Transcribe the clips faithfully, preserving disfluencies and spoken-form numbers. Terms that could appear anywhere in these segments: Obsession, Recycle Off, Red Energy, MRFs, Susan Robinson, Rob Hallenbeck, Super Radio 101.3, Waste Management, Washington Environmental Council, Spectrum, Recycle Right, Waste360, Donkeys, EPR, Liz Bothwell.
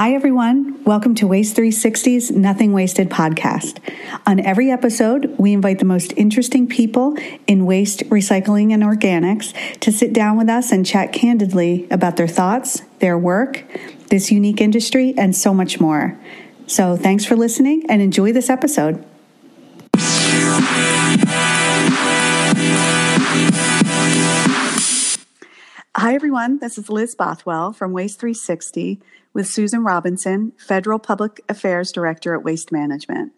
Hi, everyone. Welcome to Waste three sixty's Nothing Wasted podcast. On every episode, we invite the most interesting people in waste, recycling, and organics to sit down with us and chat candidly about their thoughts, their work, this unique industry, and so much more. So thanks for listening and enjoy this episode. Hi, everyone. This is Liz Bothwell from Waste three sixty with Susan Robinson, Federal Public Affairs Director at Waste Management.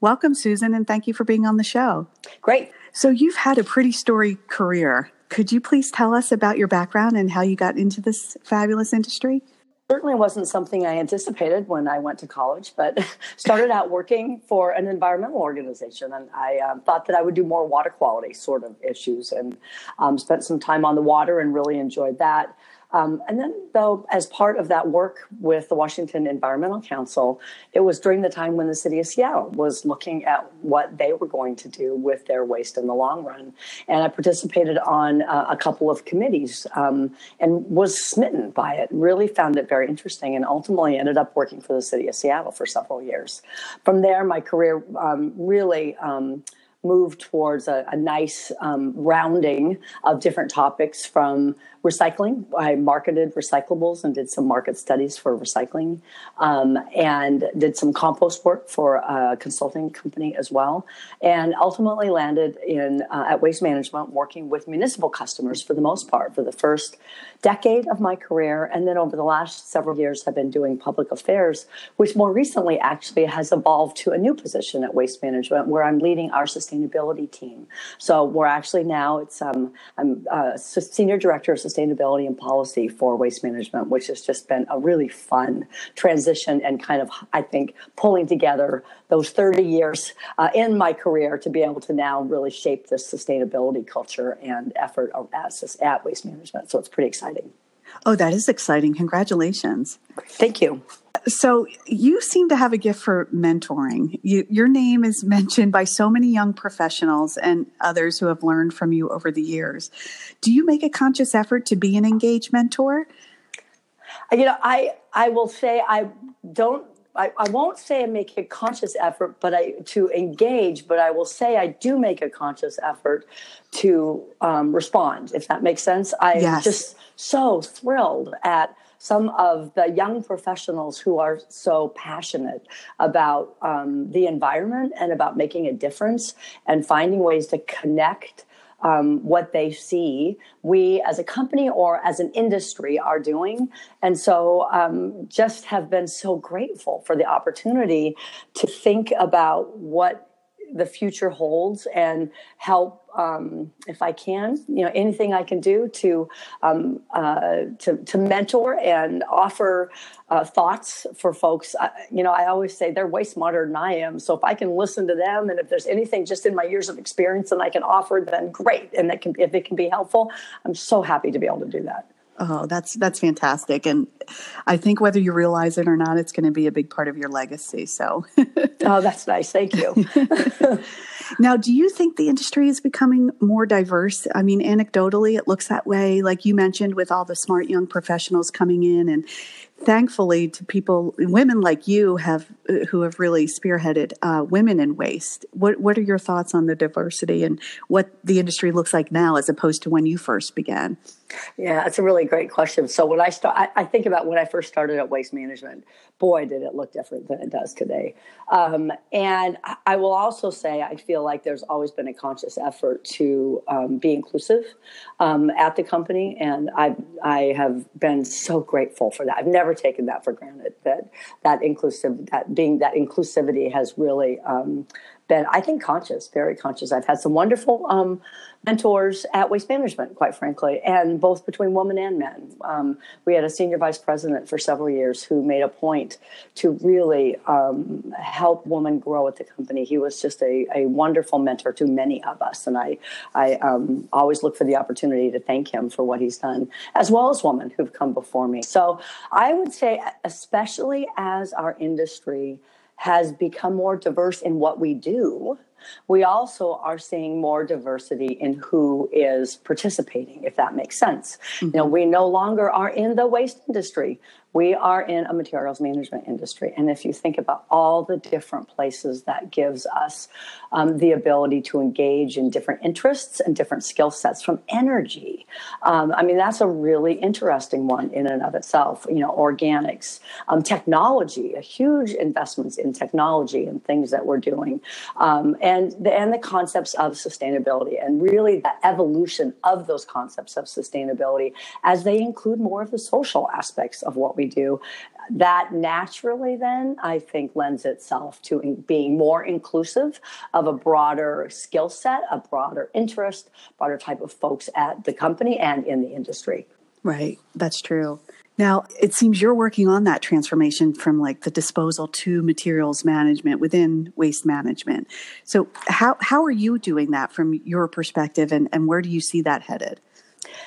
Welcome, Susan, and thank you for being on the show. Great. So you've had a pretty storied career. Could you please tell us about your background and how you got into this fabulous industry? Certainly wasn't something I anticipated when I went to college, but started out working for an environmental organization, and I um, thought that I would do more water quality sort of issues, and um, spent some time on the water and really enjoyed that. Um, and then, though, as part of that work with the Washington Environmental Council, it was during the time when the city of Seattle was looking at what they were going to do with their waste in the long run. And I participated on uh, a couple of committees um, and was smitten by it, really found it very interesting, and ultimately ended up working for the city of Seattle for several years. From there, my career um, really... Um, move towards a, a nice um, rounding of different topics from recycling. I marketed recyclables and did some market studies for recycling, um, and did some compost work for a consulting company as well, and ultimately landed in uh, at Waste Management working with municipal customers for the most part for the first decade of my career. And then over the last several years, I've been doing public affairs, which more recently actually has evolved to a new position at Waste Management where I'm leading our sustainability sustainability team. So we're actually now, it's um, I'm uh, Senior Director of Sustainability and Policy for Waste Management, which has just been a really fun transition and kind of, I think, pulling together those thirty years uh, in my career to be able to now really shape this sustainability culture and effort at, at Waste Management. So it's pretty exciting. Oh, that is exciting. Congratulations. Thank you. So you seem to have a gift for mentoring. You, your name is mentioned by so many young professionals and others who have learned from you over the years. Do you make a conscious effort to be an engaged mentor? You know, I I will say I don't I, I won't say I make a conscious effort but I to engage, but I will say I do make a conscious effort to um, respond, if that makes sense. I'm yes. just so thrilled at some of the young professionals who are so passionate about um, the environment and about making a difference and finding ways to connect Um, what they see we as a company or as an industry are doing. And so um, just have been so grateful for the opportunity to think about what the future holds and help, um, if I can, you know, anything I can do to um, uh, to, to mentor and offer uh, thoughts for folks. I, you know, I always say they're way smarter than I am. So if I can listen to them, and if there's anything just in my years of experience that I can offer, then great. And that can, if it can be helpful, I'm so happy to be able to do that. Oh, that's that's fantastic. And I think whether you realize it or not, it's going to be a big part of your legacy. So, oh, that's nice. Thank you. Now, do you think the industry is becoming more diverse? I mean, anecdotally, it looks that way, like you mentioned, with all the smart young professionals coming in. And thankfully to people, women like you have who have really spearheaded uh, women in waste. What, what are your thoughts on the diversity and what the industry looks like now as opposed to when you first began? Yeah, that's a really great question. So when I start, I, I think about when I first started at Waste Management, boy, did it look different than it does today. Um, and I, I will also say, I feel like there's always been a conscious effort to um, be inclusive um, at the company. And I, I have been so grateful for that. I've never taken that for granted, that that inclusive, that being that inclusivity has really um, been, I think, conscious, very conscious. I've had some wonderful um, mentors at Waste Management, quite frankly, and both between women and men. Um, we had a senior vice president for several years who made a point to really um, help women grow at the company. He was just a, a wonderful mentor to many of us, and I, I um, always look for the opportunity to thank him for what he's done, as well as women who've come before me. So I would say, especially as our industry has become more diverse in what we do, we also are seeing more diversity in who is participating, if that makes sense. Mm-hmm. You know, we no longer are in the waste industry. We are in a materials management industry. And if you think about all the different places that gives us um, the ability to engage in different interests and different skill sets from energy, um, I mean, that's a really interesting one in and of itself. You know, organics, um, technology, a huge investments in technology and things that we're doing, um, and, the, and the concepts of sustainability and really the evolution of those concepts of sustainability as they include more of the social aspects of what we do. That naturally then, I think, lends itself to in being more inclusive of a broader skill set, a broader interest, broader type of folks at the company and in the industry. Right. That's true. Now, it seems you're working on that transformation from like the disposal to materials management within waste management. So how, how are you doing that from your perspective, and, and where do you see that headed?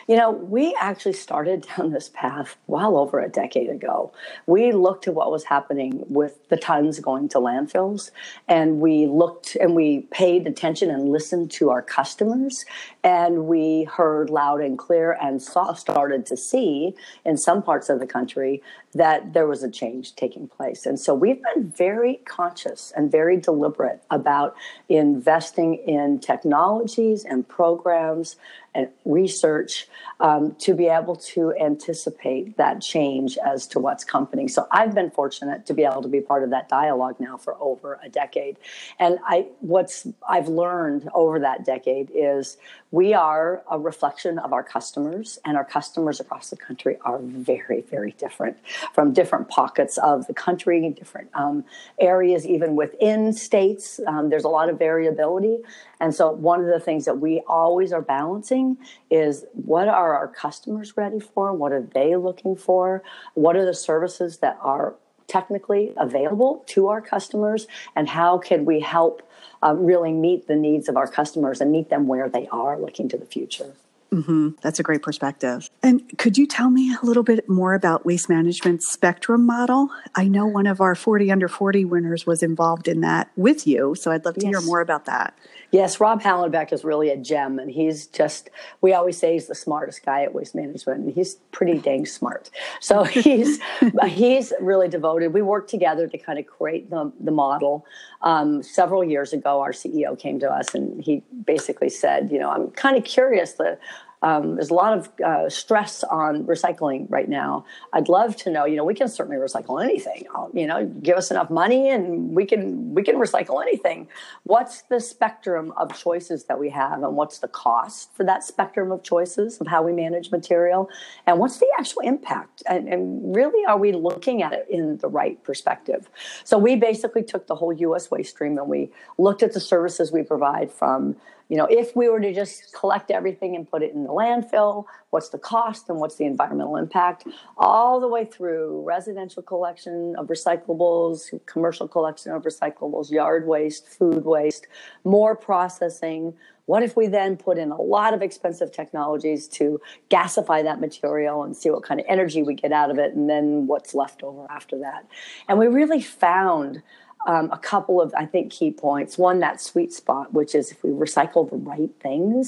You know, we actually started down this path well over a decade ago. We looked at what was happening with the tons going to landfills, and we looked and we paid attention and listened to our customers, and we heard loud and clear and saw, started to see in some parts of the country that there was a change taking place. And so we've been very conscious and very deliberate about investing in technologies and programs and research um, to be able to anticipate that change as to what's coming. So I've been fortunate to be able to be part of that dialogue now for over a decade. And I, what's I've learned over that decade is we are a reflection of our customers, and our customers across the country are very, very different from different pockets of the country, different um, areas, even within states. Um, there's a lot of variability. And so one of the things that we always are balancing is what are our customers ready for? What are they looking for? What are the services that are technically available to our customers? And how can we help uh, really meet the needs of our customers and meet them where they are looking to the future? Mm-hmm. That's a great perspective. And could you tell me a little bit more about Waste Management's Spectrum model? I know one of our forty under forty winners was involved in that with you, so I'd love to yes. hear more about that. Yes, Rob Hallenbeck is really a gem, and he's just, we always say he's the smartest guy at Waste Management, and he's pretty dang smart. So he's he's really devoted. We worked together to kind of create the, the model. Um, several years ago, our C E O came to us, and he basically said, you know, I'm kind of curious that Um, there's a lot of uh, stress on recycling right now. I'd love to know, you know, we can certainly recycle anything. I'll, you know, give us enough money and we can we can recycle anything. What's the spectrum of choices that we have, and what's the cost for that spectrum of choices of how we manage material, and what's the actual impact? And, and really, are we looking at it in the right perspective? So we basically took the whole U S waste stream and we looked at the services we provide from, you know, if we were to just collect everything and put it in the landfill, what's the cost and what's the environmental impact, all the way through residential collection of recyclables, commercial collection of recyclables, yard waste, food waste, more processing. What if we then put in a lot of expensive technologies to gasify that material and see what kind of energy we get out of it, and then what's left over after that? And we really found Um, a couple of, I think, key points. One, that sweet spot, which is if we recycle the right things,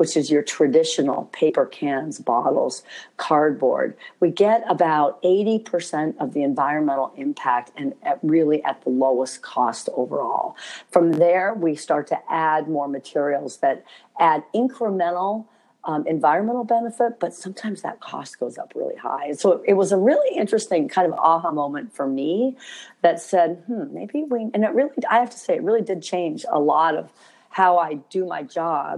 which is your traditional paper cans, bottles, cardboard, we get about eighty percent of the environmental impact, and at really at the lowest cost overall. From there, we start to add more materials that add incremental Um, environmental benefit, but sometimes that cost goes up really high. And so it, it was a really interesting kind of aha moment for me that said, hmm, maybe we, and it really, I have to say, it really did change a lot of how I do my job,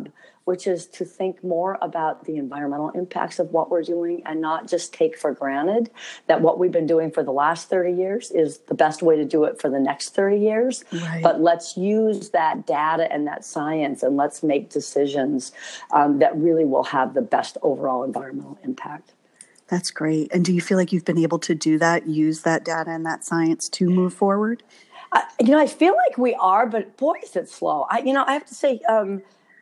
which is to think more about the environmental impacts of what we're doing and not just take for granted that what we've been doing for the last thirty years is the best way to do it for the next thirty years. Right. But let's use that data and that science, and let's make decisions um, that really will have the best overall environmental impact. That's great. And do you feel like you've been able to do that, use that data and that science to move forward? Uh, you know, I feel like we are, but boy, is it slow. I, you know, I have to say, um,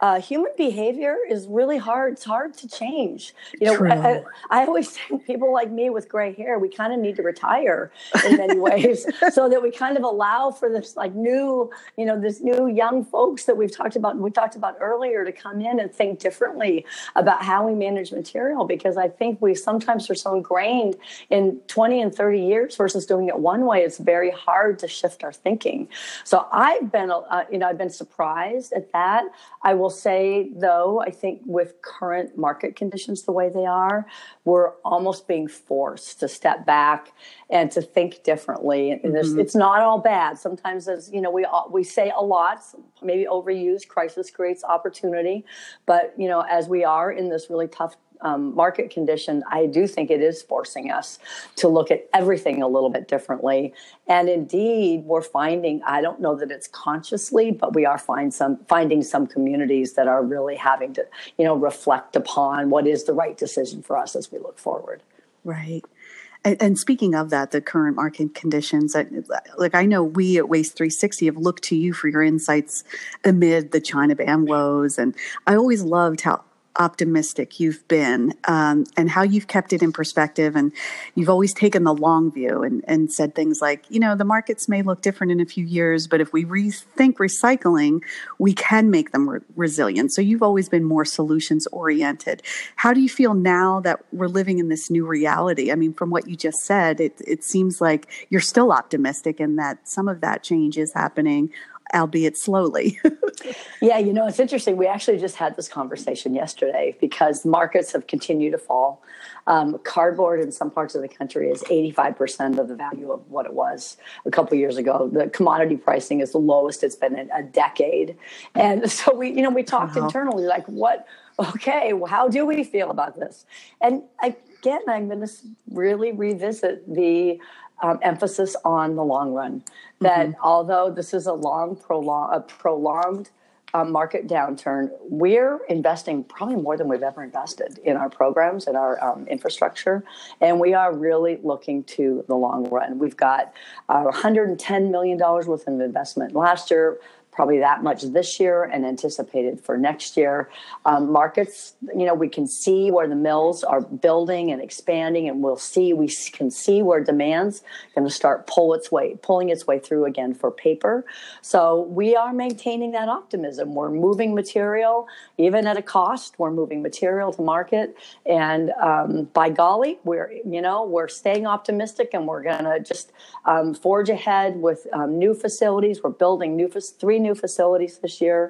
Uh, human behavior is really hard. It's hard to change. You know, I, I, I always think people like me with gray hair, we kind of need to retire in many ways so that we kind of allow for this like new, you know, this new young folks that we've talked about, we talked about earlier to come in and think differently about how we manage material, because I think we sometimes are so ingrained in twenty and thirty years versus doing it one way. It's very hard to shift our thinking. So I've been, uh, you know, I've been surprised at that. I will say, though, I think with current market conditions the way they are, we're almost being forced to step back and to think differently. And mm-hmm. it's not all bad. Sometimes, as you know, we all, we say a lot, maybe overused, crisis creates opportunity. But, you know, as we are in this really tough Um, market condition, I do think it is forcing us to look at everything a little bit differently. And indeed, we're finding, I don't know that it's consciously, but we are find some, finding some communities that are really having to, you know, reflect upon what is the right decision for us as we look forward. Right. And speaking of that, the current market conditions, like I know we at Waste three sixty have looked to you for your insights amid the China ban woes. And I always loved how optimistic you've been um, and how you've kept it in perspective. And you've always taken the long view and, and said things like, you know, the markets may look different in a few years, but if we rethink recycling, we can make them re- resilient. So you've always been more solutions oriented. How do you feel now that we're living in this new reality? I mean, from what you just said, it, it seems like you're still optimistic and that some of that change is happening, albeit slowly. Yeah, you know, it's interesting. We actually just had this conversation yesterday because markets have continued to fall. Um, cardboard in some parts of the country is eighty-five percent of the value of what it was a couple of years ago. The commodity pricing is the lowest it's been in a decade. And so we, you know, we talked wow. internally like, what, okay, well, how do we feel about this? And again, I'm going to really revisit the Um, emphasis on the long run, that mm-hmm. although this is a long, prolong, a prolonged um, market downturn, we're investing probably more than we've ever invested in our programs and our um, infrastructure. And we are really looking to the long run. We've got uh, one hundred ten million dollars worth of investment last year, probably that much this year and anticipated for next year. Um, markets, you know, we can see where the mills are building and expanding, and we'll see, we can see where demand's going to start pull its way, pulling its way through again for paper. So we are maintaining that optimism. We're moving material, even at a cost, we're moving material to market. And um, by golly, we're, you know, we're staying optimistic, and we're going to just um, forge ahead with um, new facilities. We're building new, three new New facilities this year,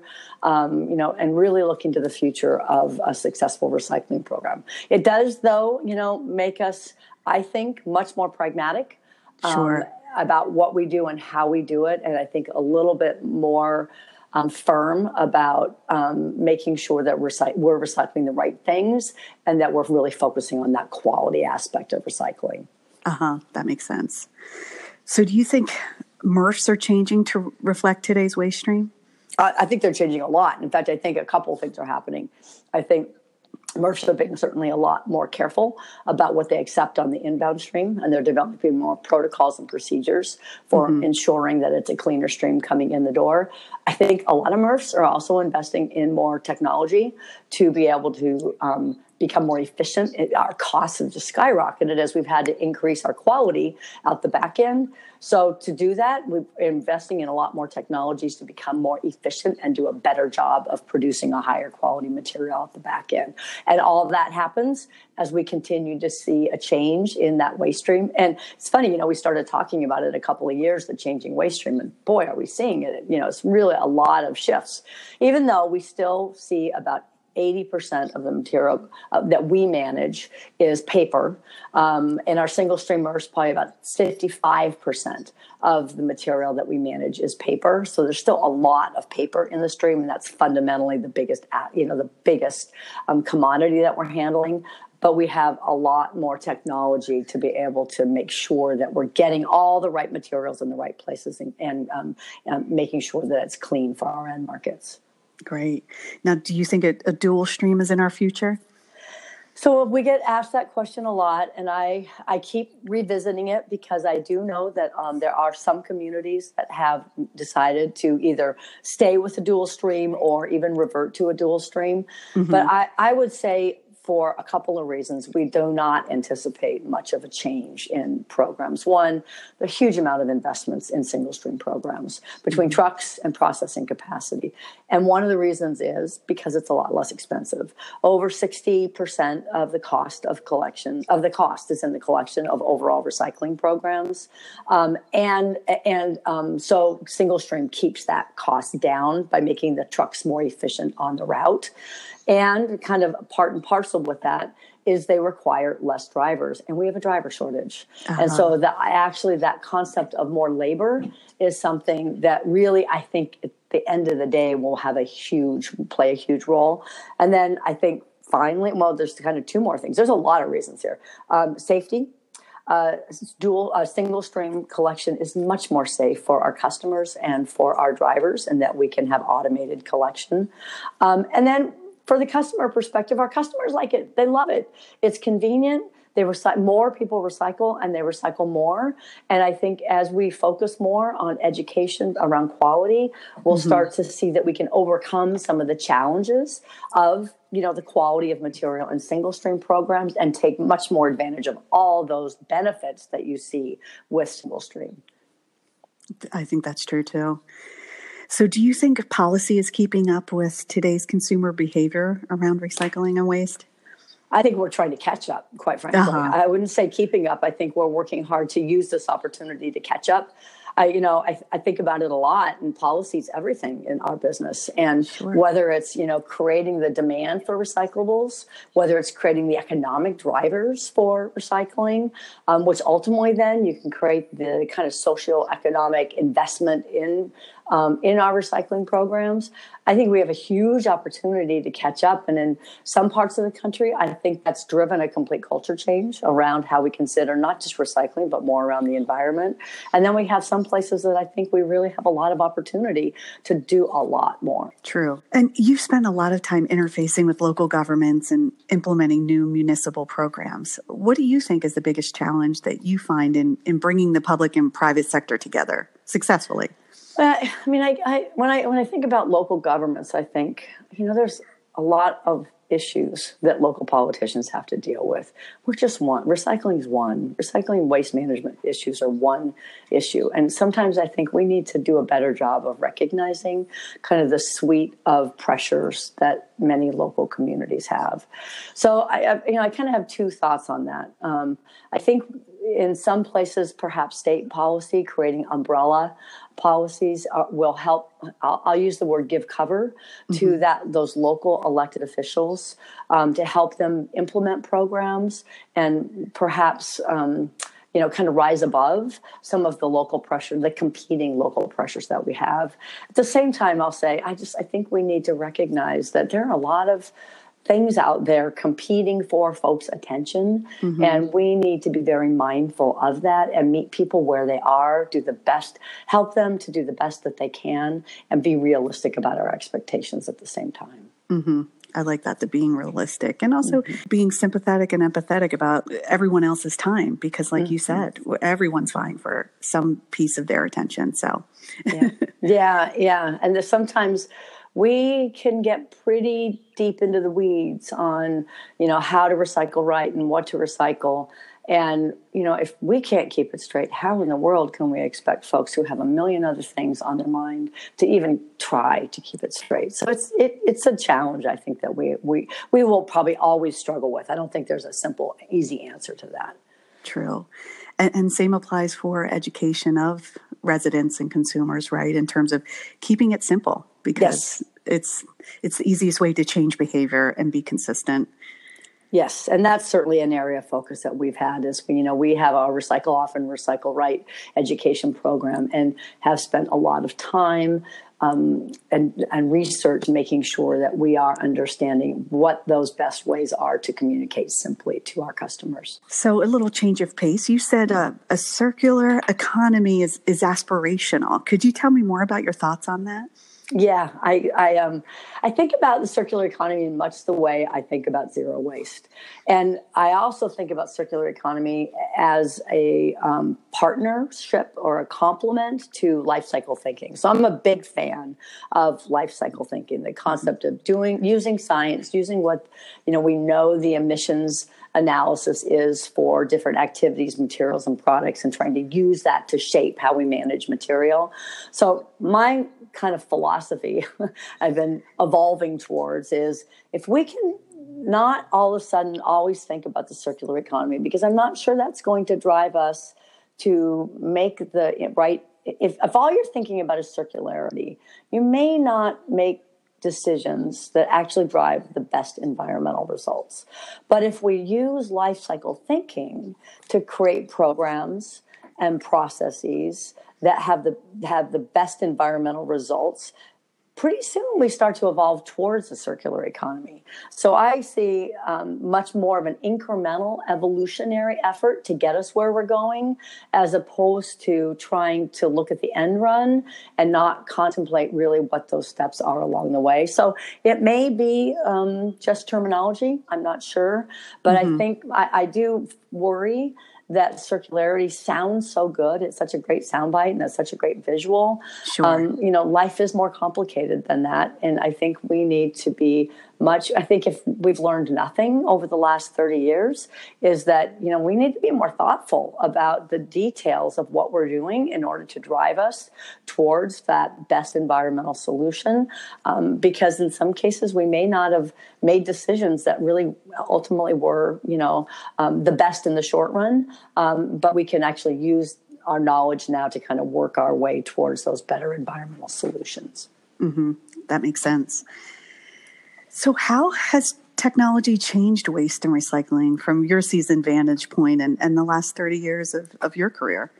um, you know, and really looking to the future of a successful recycling program. It does, though, you know, make us, I think, much more pragmatic um, sure. about what we do and how we do it, and I think a little bit more um, firm about um, making sure that recy- we're recycling the right things and that we're really focusing on that quality aspect of recycling. Uh-huh. That makes sense. So do you think M R Fs are changing to reflect today's waste stream? Uh, I think they're changing a lot. In fact, I think a couple of things are happening. I think M R Fs are being certainly a lot more careful about what they accept on the inbound stream, and they're developing more protocols and procedures for mm-hmm. ensuring that it's a cleaner stream coming in the door. I think a lot of M R Fs are also investing in more technology to be able to um, become more efficient. It, our costs have just skyrocketed as we've had to increase our quality out the back end. So to do that, we're investing in a lot more technologies to become more efficient and do a better job of producing a higher quality material at the back end. And all of that happens as we continue to see a change in that waste stream. And it's funny, you know, we started talking about it a couple of years, the changing waste stream, and boy, are we seeing it. You know, it's really a lot of shifts, even though we still see about eighty percent of the material uh, that we manage is paper. Um, and our single streamers, probably about fifty-five percent of the material that we manage is paper. So there's still a lot of paper in the stream. And that's fundamentally the biggest, you know, the biggest um, commodity that we're handling. But we have a lot more technology to be able to make sure that we're getting all the right materials in the right places and, and, um, and making sure that it's clean for our end markets. Great. Now, do you think a, a dual stream is in our future? So we get asked that question a lot, and I, I keep revisiting it because I do know that um, there are some communities that have decided to either stay with a dual stream or even revert to a dual stream. Mm-hmm. But I, I would say for a couple of reasons, we do not anticipate much of a change in programs. One, the huge amount of investments in single stream programs between trucks and processing capacity. And one of the reasons is because it's a lot less expensive. Over sixty percent of the cost of collection, of the cost is in the collection of overall recycling programs. Um, and and um, so single stream keeps that cost down by making the trucks more efficient on the route. And kind of part and parcel with that is they require less drivers, and we have a driver shortage. Uh-huh. And so the, actually that concept of more labor is something that really, I think at the end of the day, will have a huge, play a huge role. And then I think finally, well, there's kind of two more things. There's a lot of reasons here. Um, safety. Uh, dual uh, single stream collection is much more safe for our customers and for our drivers, and that we can have automated collection. Um, and then for the customer perspective, our customers like it. They love it. It's convenient. They recycle more, people recycle, and they recycle more. And I think as we focus more on education around quality, we'll mm-hmm. start to see that we can overcome some of the challenges of, you know, the quality of material in single stream programs and take much more advantage of all those benefits that you see with single stream. I think that's true too. So do you think policy is keeping up with today's consumer behavior around recycling and waste? I think we're trying to catch up, quite frankly. Uh-huh. I wouldn't say keeping up. I think we're working hard to use this opportunity to catch up. I, you know, I, I think about it a lot, and policy's everything in our business. And sure. whether it's, you know, creating the demand for recyclables, whether it's creating the economic drivers for recycling, um, which ultimately then you can create the kind of socioeconomic investment in Um, in our recycling programs. I think we have a huge opportunity to catch up. And in some parts of the country, I think that's driven a complete culture change around how we consider not just recycling, but more around the environment. And then we have some places that I think we really have a lot of opportunity to do a lot more. True. And you've spent a lot of time interfacing with local governments and implementing new municipal programs. What do you think is the biggest challenge that you find in, in bringing the public and private sector together successfully? Uh, I mean, I, I when I when I think about local governments, I think, you know, there's a lot of issues that local politicians have to deal with. We're just one. Recycling is one. Recycling waste management issues are one issue. And sometimes I think we need to do a better job of recognizing kind of the suite of pressures that many local communities have. So, I, you know, I kind of have two thoughts on that. Um, I think in some places, perhaps state policy, creating umbrella policies are, will help. I'll, I'll use the word give cover to mm-hmm. that those local elected officials um, to help them implement programs and perhaps um, you know, kind of rise above some of the local pressure, the competing local pressures that we have. At the same time, I'll say I just I think we need to recognize that there are a lot of things out there competing for folks' attention. Mm-hmm. And we need to be very mindful of that and meet people where they are, do the best, help them to do the best that they can, and be realistic about our expectations at the same time. Mm-hmm. I like that, the being realistic and also mm-hmm. being sympathetic and empathetic about everyone else's time, because like mm-hmm. you said, everyone's vying for some piece of their attention. So yeah, yeah, yeah. And there's sometimes we can get pretty deep into the weeds on, you know, how to recycle right and what to recycle. And, you know, if we can't keep it straight, how in the world can we expect folks who have a million other things on their mind to even try to keep it straight? So it's it, it's a challenge, I think, that we, we, we will probably always struggle with. I don't think there's a simple, easy answer to that. True. And, and same applies for education of residents and consumers, right, in terms of keeping it simple. Because yes. it's it's the easiest way to change behavior and be consistent. Yes, and that's certainly an area of focus that we've had is, you know, we have our Recycle Off and Recycle Right education program and have spent a lot of time um, and, and research making sure that we are understanding what those best ways are to communicate simply to our customers. So a little change of pace. You said uh, a circular economy is, is aspirational. Could you tell me more about your thoughts on that? Yeah, I I, um, I think about the circular economy in much the way I think about zero waste. And I also think about circular economy as a um, partnership or a complement to life cycle thinking. So I'm a big fan of life cycle thinking, the concept of doing using science, using what, you know, we know the emissions analysis is for different activities, materials, and products, and trying to use that to shape how we manage material. So my kind of philosophy I've been evolving towards is, if we can not all of a sudden always think about the circular economy, because I'm not sure that's going to drive us to make the right. If, if all you're thinking about is circularity, you may not make decisions that actually drive the best environmental results. But if we use life cycle thinking to create programs and processes that have the have the best environmental results, pretty soon we start to evolve towards a circular economy. So I see um, much more of an incremental evolutionary effort to get us where we're going, as opposed to trying to look at the end run and not contemplate really what those steps are along the way. So it may be um, just terminology, I'm not sure, but mm-hmm. I think I, I do worry that circularity sounds so good. It's such a great soundbite, and that's such a great visual. Sure. Um, you know, life is more complicated than that. And I think we need to be much, I think if we've learned nothing over the last thirty years, is that, you know, we need to be more thoughtful about the details of what we're doing in order to drive us towards that best environmental solution. Um, because in some cases, we may not have made decisions that really ultimately were, you know, um, the best in the short run. Um, but we can actually use our knowledge now to kind of work our way towards those better environmental solutions. Mm-hmm. That makes sense. So how has technology changed waste and recycling from your seasoned vantage point and, and the last thirty years of, of your career?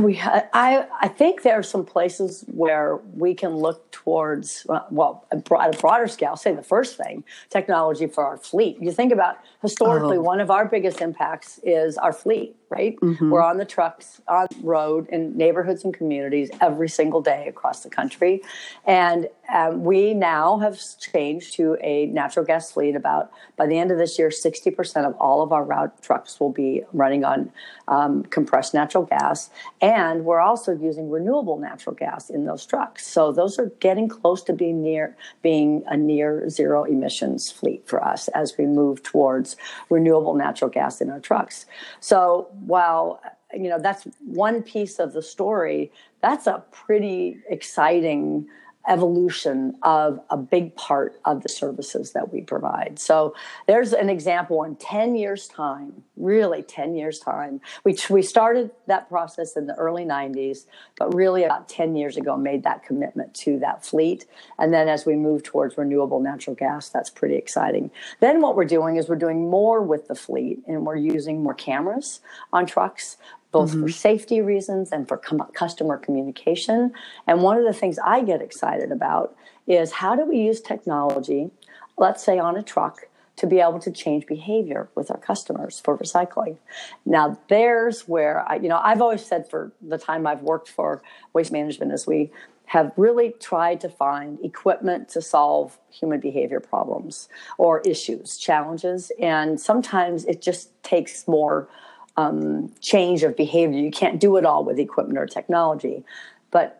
We, I, I think there are some places where we can look towards, well, at a broader scale, I'll say the first thing, technology for our fleet. You think about historically, oh. one of our biggest impacts is our fleet, right? Mm-hmm. We're on the trucks, on the road, in neighborhoods and communities every single day across the country. And um, we now have changed to a natural gas fleet. About, by the end of this year, sixty percent of all of our route trucks will be running on um, compressed natural gas. And we're also using renewable natural gas in those trucks. So those are getting close to being near being a near zero emissions fleet for us as we move towards renewable natural gas in our trucks. So while, you know, that's one piece of the story, that's a pretty exciting evolution of a big part of the services that we provide. So there's an example in ten years time, really ten years time, which we started that process in the early nineties, but really about ten years ago made that commitment to that fleet. And then as we move towards renewable natural gas, that's pretty exciting. Then what we're doing is we're doing more with the fleet, and we're using more cameras on trucks, both mm-hmm. for safety reasons and for com- customer communication. And one of the things I get excited about is, how do we use technology, let's say on a truck, to be able to change behavior with our customers for recycling. Now, there's where, I, you know, I've always said, for the time I've worked for Waste Management, is we have really tried to find equipment to solve human behavior problems or issues, challenges. And sometimes it just takes more Um, change of behavior. You can't do it all with equipment or technology. But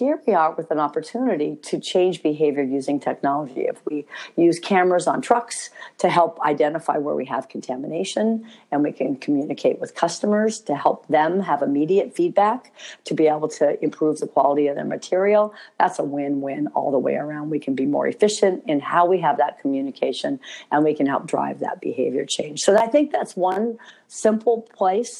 here we are with an opportunity to change behavior using technology. If we use cameras on trucks to help identify where we have contamination, and we can communicate with customers to help them have immediate feedback to be able to improve the quality of their material, that's a win-win all the way around. We can be more efficient in how we have that communication, and we can help drive that behavior change. So I think that's one simple place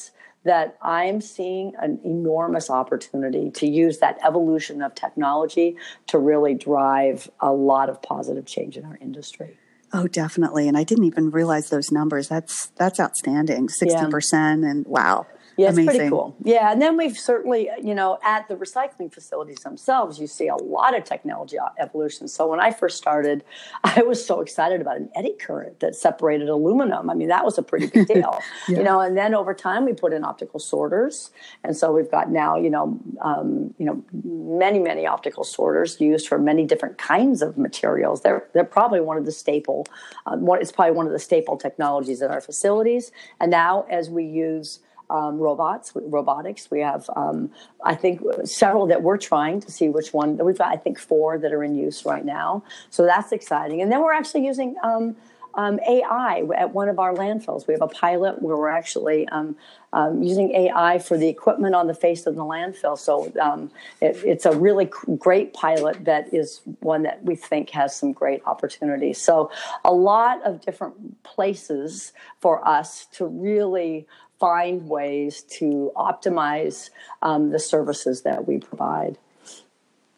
that I'm seeing an enormous opportunity to use that evolution of technology to really drive a lot of positive change in our industry. Oh, definitely. And I didn't even realize those numbers. That's that's outstanding. sixty percent, yeah. And wow. Yeah, it's amazing. Pretty cool. Yeah, and then we've certainly, you know, at the recycling facilities themselves, you see a lot of technology evolution. So when I first started, I was so excited about an eddy current that separated aluminum. I mean, that was a pretty big deal, yeah. you know, and then over time we put in optical sorters. And so we've got now, you know, um, you know, many, many optical sorters used for many different kinds of materials. They're, they're probably one of the staple, uh, one, it's probably one of the staple technologies in our facilities. And now as we use Um, robots, robotics. We have, um, I think, several that we're trying to see which one. We've got, I think, four that are in use right now. So that's exciting. And then we're actually using um, um, A I at one of our landfills. We have a pilot where we're actually um, um, using A I for the equipment on the face of the landfill. So um, it, it's a really great pilot that is one that we think has some great opportunities. So a lot of different places for us to really find ways to optimize um, the services that we provide.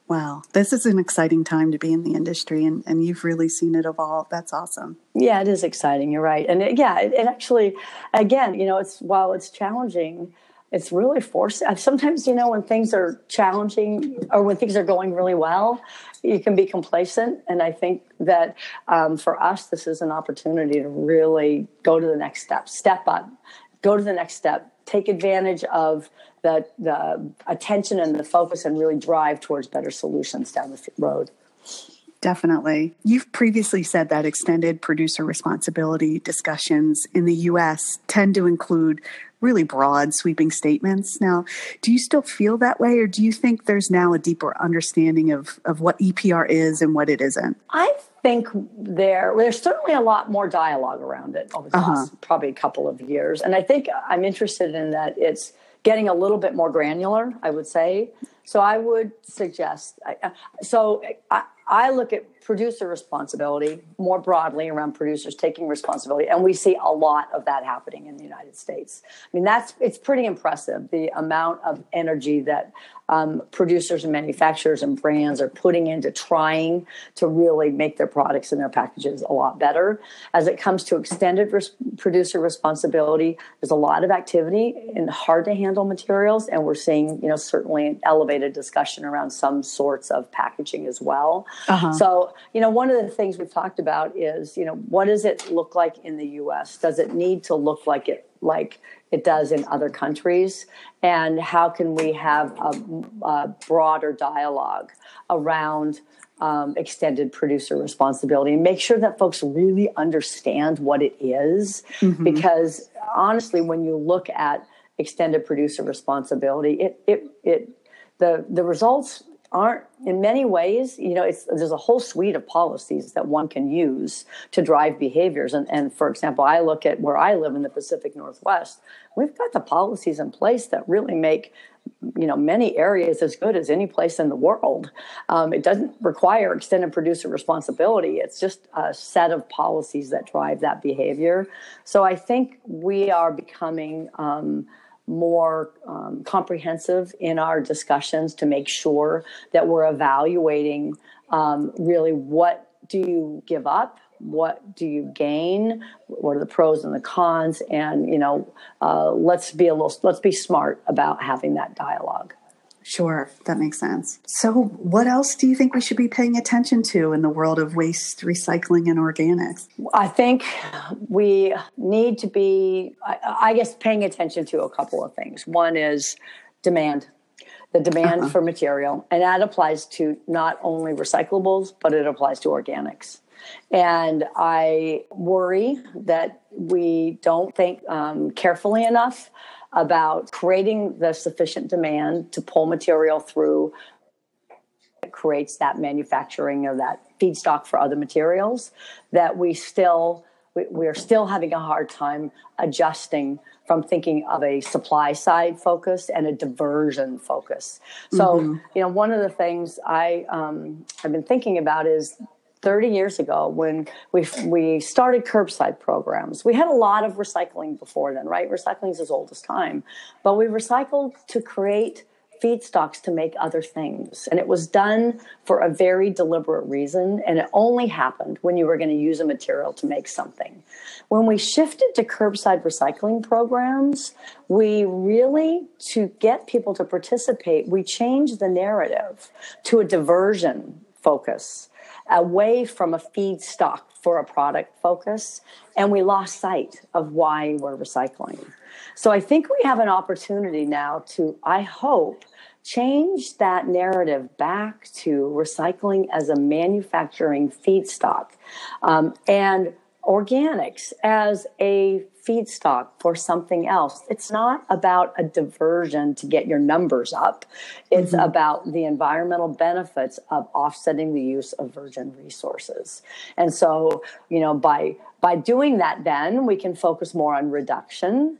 Wow. This is an exciting time to be in the industry, and, and you've really seen it evolve. That's awesome. Yeah, it is exciting. You're right. And it, yeah, it, it actually, again, you know, it's while it's challenging, it's really forcing. Sometimes, you know, when things are challenging or when things are going really well, you can be complacent. And I think that um, for us, this is an opportunity to really go to the next step, step up. Go to the next step, take advantage of the, the attention and the focus, and really drive towards better solutions down the road. Definitely. You've previously said that extended producer responsibility discussions in the U S tend to include really broad, sweeping statements. Now, do you still feel that way, or do you think there's now a deeper understanding of, of what E P R is and what it isn't? I think there there's certainly a lot more dialogue around it over the uh-huh. last probably a couple of years. And I think I'm interested in that it's getting a little bit more granular, I would say. So I would suggest, I, so I, I look at producer responsibility more broadly around producers taking responsibility. And we see a lot of that happening in the United States. I mean, that's, it's pretty impressive, the amount of energy that um, producers and manufacturers and brands are putting into trying to really make their products and their packages a lot better. As it comes to extended res- producer responsibility, there's a lot of activity in hard to handle materials. And we're seeing, you know, certainly an elevated discussion around some sorts of packaging as well. Uh-huh. So, you know, one of the things we've talked about is, you know, what does it look like in the U S? Does it need to look like it like it does in other countries? And how can we have a, a broader dialogue around um, extended producer responsibility and make sure that folks really understand what it is? Mm-hmm. Because honestly, when you look at extended producer responsibility, it it it the the results aren't in many ways, you know, it's, there's a whole suite of policies that one can use to drive behaviors. And, and for example, I look at where I live in the Pacific Northwest, we've got the policies in place that really make, you know, many areas as good as any place in the world. Um, it doesn't require extended producer responsibility. It's just a set of policies that drive that behavior. So I think we are becoming um more um, comprehensive in our discussions to make sure that we're evaluating um, really what do you give up, what do you gain, what are the pros and the cons, and you know, uh, let's be a little, let's be smart about having that dialogue. Sure, that makes sense. So, what else do you think we should be paying attention to in the world of waste, recycling, and organics? I think we need to be, I, I guess, paying attention to a couple of things. One is demand, the demand uh-huh. for material, and that applies to not only recyclables, but it applies to organics. And I worry that we don't think um, carefully enough about creating the sufficient demand to pull material through that creates that manufacturing of that feedstock for other materials, that we still, we, we are still having a hard time adjusting from thinking of a supply side focus and a diversion focus. So, mm-hmm. you know, one of the things I, um, I've been thinking about is thirty years ago, when we we started curbside programs, we had a lot of recycling before then, right? Recycling is as old as time, but we recycled to create feedstocks to make other things. And it was done for a very deliberate reason, and it only happened when you were going to use a material to make something. When we shifted to curbside recycling programs, we really, to get people to participate, we changed the narrative to a diversion focus, away from a feedstock for a product focus, and we lost sight of why we're recycling. So I think we have an opportunity now to, I hope, change that narrative back to recycling as a manufacturing feedstock, um, and organics as a feedstock for something else. It's not about a diversion to get your numbers up. It's mm-hmm. about the environmental benefits of offsetting the use of virgin resources. And so, you know, by by doing that, then we can focus more on reduction,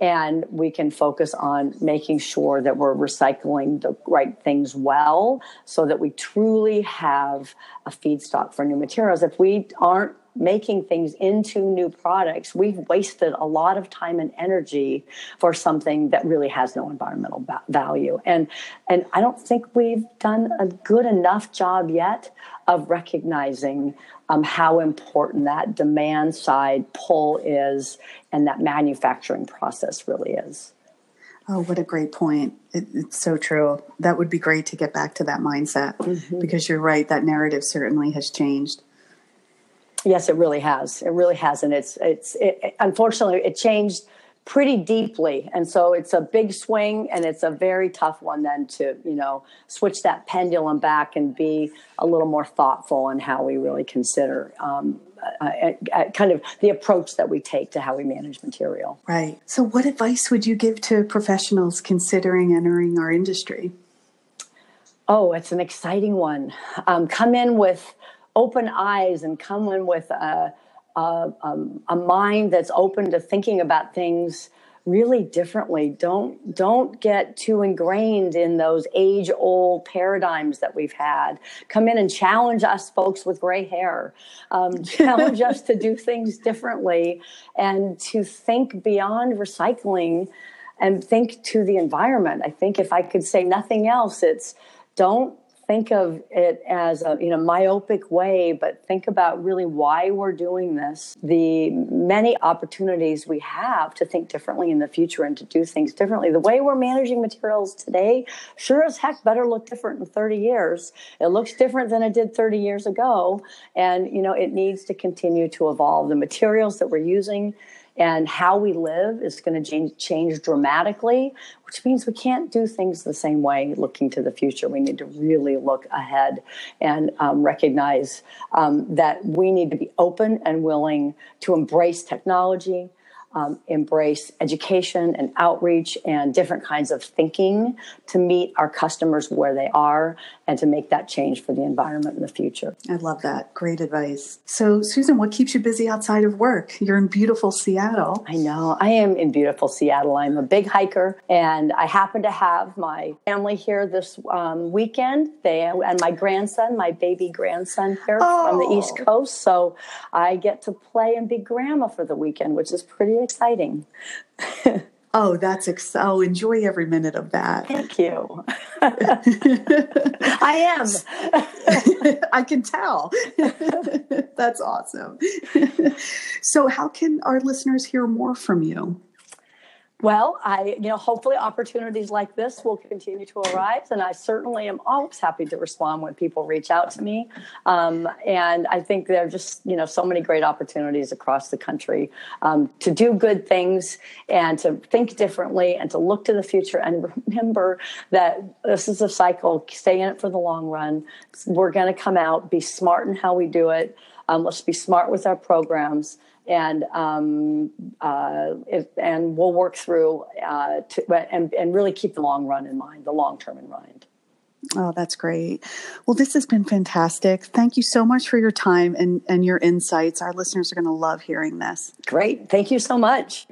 and we can focus on making sure that we're recycling the right things well, so that we truly have a feedstock for new materials. If we aren't making things into new products, we've wasted a lot of time and energy for something that really has no environmental ba- value. And and I don't think we've done a good enough job yet of recognizing um, how important that demand side pull is, and that manufacturing process really is. Oh, what a great point. It, it's so true. That would be great to get back to that mindset, mm-hmm. because you're right, that narrative certainly has changed. Yes, it really has. It really has. And it's, it's, it, unfortunately, it changed pretty deeply. And so it's a big swing, and it's a very tough one then to, you know, switch that pendulum back and be a little more thoughtful in how we really consider um, uh, uh, kind of the approach that we take to how we manage material. Right. So what advice would you give to professionals considering entering our industry? Oh, it's an exciting one. Um, come in with open eyes, and come in with a, a, um, a mind that's open to thinking about things really differently. Don't don't get too ingrained in those age-old paradigms that we've had. Come in and challenge us folks with gray hair. Um, challenge us to do things differently and to think beyond recycling and think to the environment. I think if I could say nothing else, it's don't think of it as a, you know, myopic way, but think about really why we're doing this, the many opportunities we have to think differently in the future and to do things differently. The way we're managing materials today sure as heck better look different in thirty years. It looks different than it did thirty years ago. And, you know, it needs to continue to evolve. The materials that we're using and how we live is going to change dramatically, which means we can't do things the same way looking to the future. We need to really look ahead and um, recognize um, that we need to be open and willing to embrace technology, um, embrace education and outreach and different kinds of thinking to meet our customers where they are and to make that change for the environment in the future. I love that. Great advice. So, Susan, what keeps you busy outside of work? You're in beautiful Seattle. I know. I am in beautiful Seattle. I'm a big hiker, and I happen to have my family here this um, weekend. They and my grandson, my baby grandson here oh. from the East Coast. So I get to play and be grandma for the weekend, which is pretty exciting. Oh, that's ex- oh, enjoy every minute of that. Thank you. I am. I can tell. That's awesome. So how can our listeners hear more from you? Well, I, you know, hopefully opportunities like this will continue to arise, and I certainly am always happy to respond when people reach out to me. Um, and I think there are just, you know, so many great opportunities across the country um, to do good things and to think differently and to look to the future and remember that this is a cycle. Stay in it for the long run. We're going to come out, be smart in how we do it. Um, let's be smart with our programs. And um, uh, if, and we'll work through uh, to, and, and really keep the long run in mind, the long term in mind. Oh, that's great. Well, this has been fantastic. Thank you so much for your time and, and your insights. Our listeners are going to love hearing this. Great. Thank you so much.